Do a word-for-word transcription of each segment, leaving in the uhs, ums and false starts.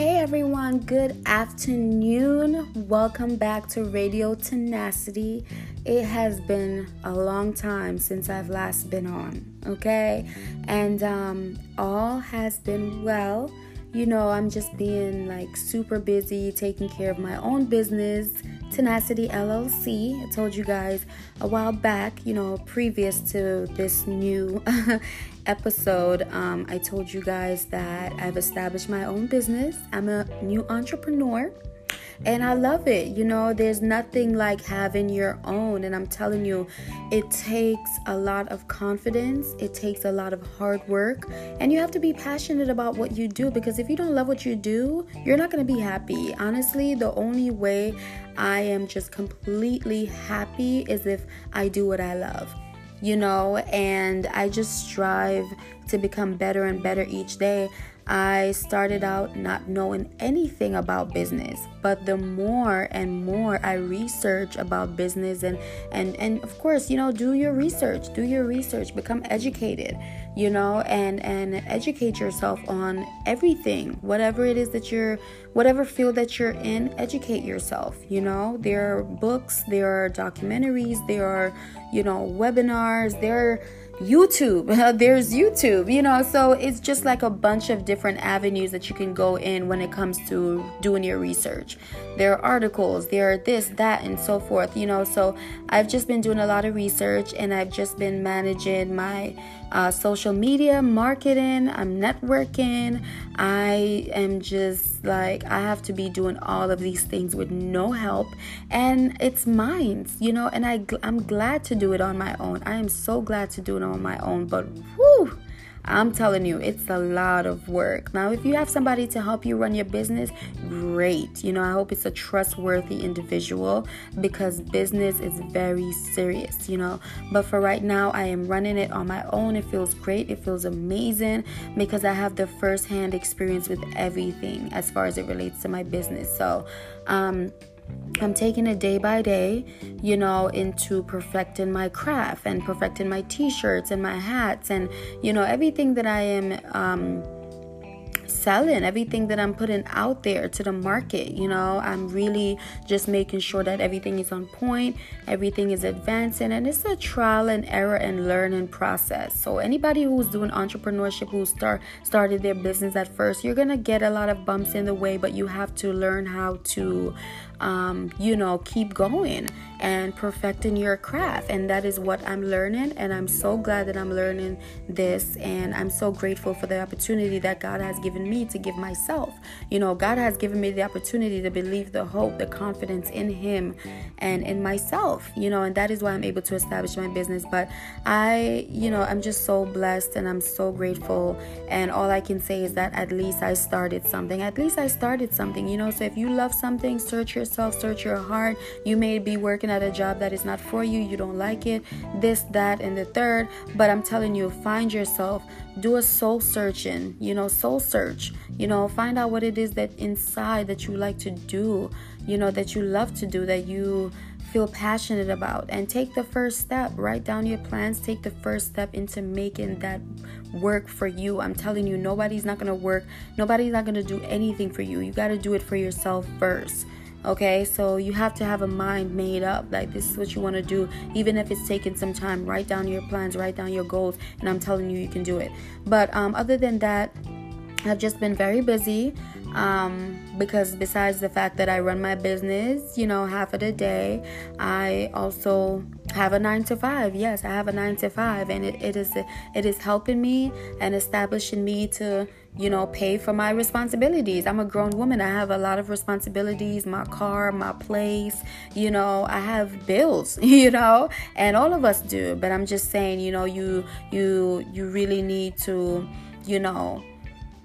Hey everyone, good afternoon. Welcome back to Radio Tenacity. It has been a long time since I've last been on, okay? And um, all has been well. You know, I'm just being like super busy taking care of my own business, Tenacity L L C. I told you guys a while back, you know, previous to this new episode, um, I told you guys that I've established my own business. I'm a new entrepreneur and I love it. You know, there's nothing like having your own. And I'm telling you, it takes a lot of confidence. It takes a lot of hard work. And you have to be passionate about what you do, because if you don't love what you do, you're not going to be happy. Honestly, the only way I am just completely happy is if I do what I love. You know, and I just strive to become better and better each day. I started out not knowing anything about business, but the more and more I research about business and, and, and of course, you know, do your research, do your research, become educated, you know, and, and educate yourself on everything, whatever it is that you're, whatever field that you're in, educate yourself, you know. There are books, there are documentaries, there are, you know, webinars, there are YouTube, there's YouTube, you know, so it's just like a bunch of different avenues that you can go in when it comes to doing your research. There are articles, there are this, that, and so forth, you know, so I've just been doing a lot of research, and I've just been managing my uh, social media, marketing, I'm networking, I am just like, I have to be doing all of these things with no help, and it's mine, you know, and I, I'm glad to do it on my own. I am so glad to do it on on my own, but whoo, I'm telling you, it's a lot of work. Now, if you have somebody to help you run your business, great. You know, I hope it's a trustworthy individual, because business is very serious, you know. But for right now, I am running it on my own. It feels great. It feels amazing, because I have the first-hand experience with everything as far as it relates to my business. So, um, I'm taking it day by day, you know, into perfecting my craft and perfecting my t-shirts and my hats and, you know, everything that I am um, selling, everything that I'm putting out there to the market. You know, I'm really just making sure that everything is on point, everything is advancing, and it's a trial and error and learning process. So anybody who's doing entrepreneurship, who start started their business at first, you're gonna get a lot of bumps in the way, but you have to learn how to Um, you know, keep going and perfecting your craft. And that is what I'm learning. And I'm so glad that I'm learning this. And I'm so grateful for the opportunity that God has given me to give myself. You know, God has given me the opportunity to believe, the hope, the confidence in Him and in myself, you know, and that is why I'm able to establish my business. But I, you know, I'm just so blessed and I'm so grateful. And all I can say is that at least I started something. At least I started something, you know. So if you love something, search your Self-search your heart. You may be working at a job that is not for you, you don't like it, this, that, and the third, but I'm telling you, find yourself, do a soul searching, you know, soul search, you know, find out what it is that inside that you like to do, you know, that you love to do, that you feel passionate about, and take the first step. Write down your plans, take the first step into making that work for you. I'm telling you, nobody's not going to work, nobody's not going to do anything for you. You got to do it for yourself first. Okay, so you have to have a mind made up, like this is what you want to do, even if it's taking some time. Write down your plans, write down your goals, and I'm telling you, you can do it. But um, other than that, I've just been very busy, um, because besides the fact that I run my business, you know, half of the day, I also have a nine to five. Yes, I have a nine to five, and it, it is it is helping me and establishing me to, you know, pay for my responsibilities. I'm a grown woman. I have a lot of responsibilities, my car, my place, you know, I have bills, you know, and all of us do. But I'm just saying, you know, you you you really need to, you know,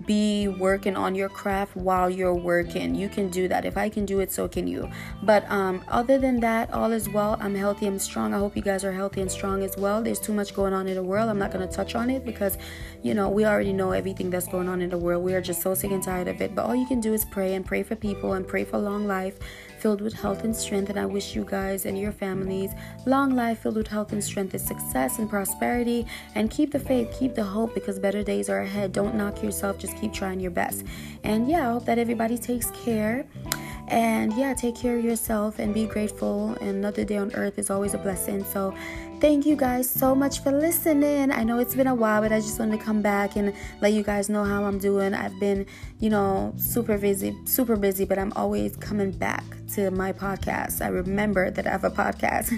be working on your craft while you're working. You can do that. If I can do it, so can you. But um, other than that, all is well. I'm healthy, I'm strong. I hope you guys are healthy and strong as well. There's too much going on in the world. I'm not going to touch on it, because, you know, we already know everything that's going on in the world. We are just so sick and tired of it. But all you can do is pray, and pray for people, and pray for long life, filled with health and strength. And I wish you guys and your families long life filled with health and strength and success and prosperity. And keep the faith, keep the hope, because better days are ahead. Don't knock yourself, just keep trying your best. And yeah, I hope that everybody takes care. And yeah, take care of yourself and be grateful. And another day on earth is always a blessing. So thank you guys so much for listening. I know it's been a while, but I just wanted to come back and let you guys know how I'm doing. I've been, you know, super busy, super busy, but I'm always coming back to my podcast. I remember that I have a podcast.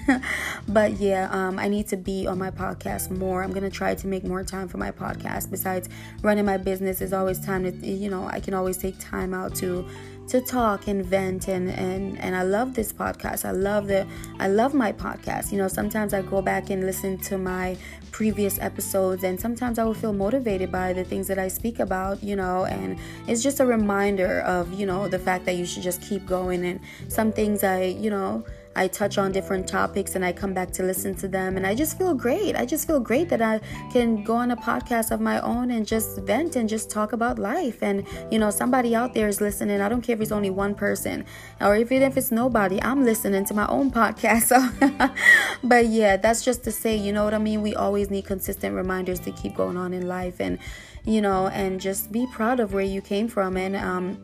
But yeah, um, I need to be on my podcast more. I'm going to try to make more time for my podcast. Besides running my business, there's always time to, you know, I can always take time out to to talk and vent, and, and, and I love this podcast. I love the, I love my podcast. You know, sometimes I go back and listen to my previous episodes, and sometimes I will feel motivated by the things that I speak about, you know, and it's just a reminder of, you know, the fact that you should just keep going. And some things I, you know, I touch on different topics and I come back to listen to them, and I just feel great. I just feel great that I can go on a podcast of my own and just vent and just talk about life. And, you know, somebody out there is listening. I don't care if it's only one person or even if it's nobody, I'm listening to my own podcast. So, but yeah, that's just to say, you know what I mean? We always need consistent reminders to keep going on in life, and, you know, and just be proud of where you came from, and um,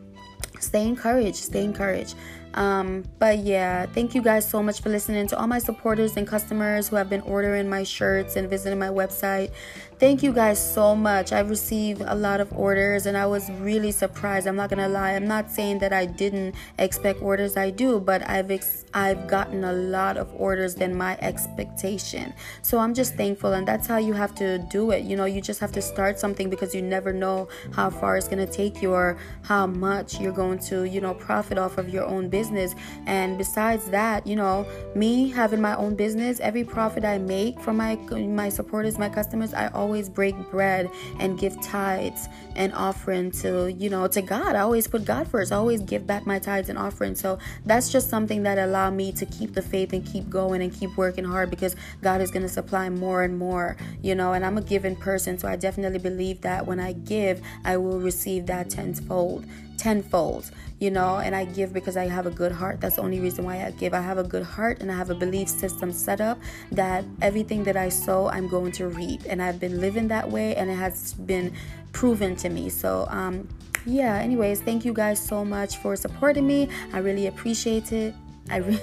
stay encouraged, stay encouraged. Um, but yeah, thank you guys so much for listening. To all my supporters and customers who have been ordering my shirts and visiting my website, thank you guys so much. I've received a lot of orders, and I was really surprised. I'm not gonna lie. I'm not saying that I didn't expect orders. I do, but I've ex- I've gotten a lot of orders than my expectation. So I'm just thankful, and that's how you have to do it. You know, you just have to start something, because you never know how far it's gonna take you or how much you're going to, you know, profit off of your own business. Business. And besides that, you know, me having my own business, every profit I make from my my supporters, my customers, I always break bread and give tithes and offering to, you know, to God. I always put God first. I always give back my tithes and offering. So that's just something that allowed me to keep the faith and keep going and keep working hard, because God is going to supply more and more, you know. And I'm a giving person, so I definitely believe that when I give, I will receive that tenfold. tenfold, you know. And I give because I have a good heart. That's the only reason why I give. I have a good heart, and I have a belief system set up that everything that I sow, I'm going to reap. And I've been living that way, and it has been proven to me. So, um, yeah, anyways, thank you guys so much for supporting me. I really appreciate it. I, re-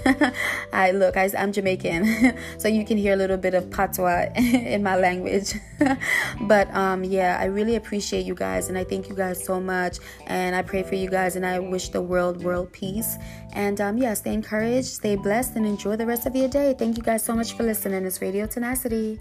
I look, I, I'm Jamaican, so you can hear a little bit of patois in my language. But um, yeah, I really appreciate you guys, and I thank you guys so much, and I pray for you guys, and I wish the world, world peace. And um, yeah, stay encouraged, stay blessed, and enjoy the rest of your day. Thank you guys so much for listening. It's Radio Tenacity.